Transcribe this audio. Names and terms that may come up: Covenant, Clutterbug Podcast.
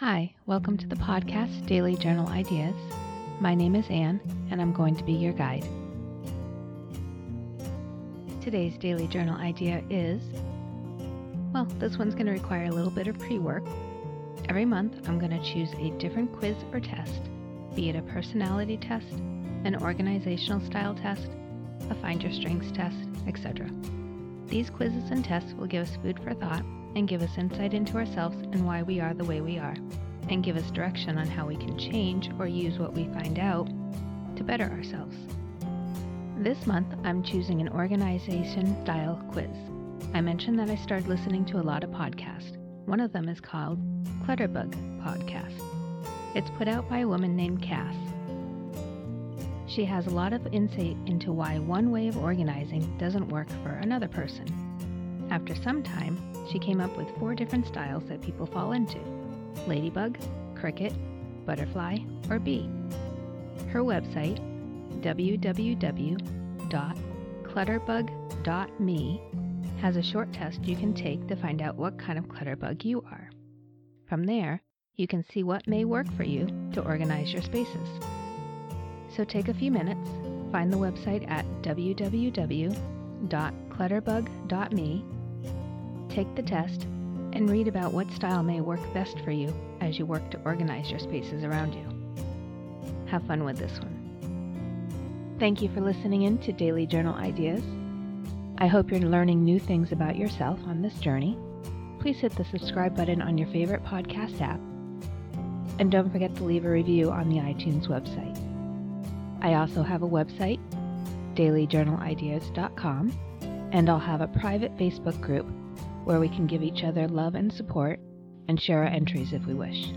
Hi, welcome to the podcast Daily Journal Ideas. My name is Anne, and I'm going to be your guide. Today's Daily Journal idea is, well, this one's going to require a little bit of pre-work. Every month, I'm going to choose a different quiz or test, be it a personality test, an organizational style test, a find your strengths test, etc. These quizzes and tests will give us food for thought and give us insight into ourselves and why we are the way we are, and give us direction on how we can change or use what we find out to better ourselves. This month, I'm choosing an organization style quiz. I mentioned that I started listening to a lot of podcasts. One of them is called Clutterbug Podcast. It's put out by a woman named Cass. She has a lot of insight into why one way of organizing doesn't work for another person. After some time, she came up with 4 different styles that people fall into: ladybug, cricket, butterfly, or bee. Her website, www.clutterbug.me, has a short test you can take to find out what kind of clutterbug you are. From there, you can see what may work for you to organize your spaces. So take a few minutes, find the website at www.clutterbug.me, take the test, and read about what style may work best for you as you work to organize your spaces around you. Have fun with this one. Thank you for listening in to Daily Journal Ideas. I hope you're learning new things about yourself on this journey. Please hit the subscribe button on your favorite podcast app. And don't forget to leave a review on the iTunes website. I also have a website, dailyjournalideas.com, and I'll have a private Facebook group where we can give each other love and support and share our entries if we wish.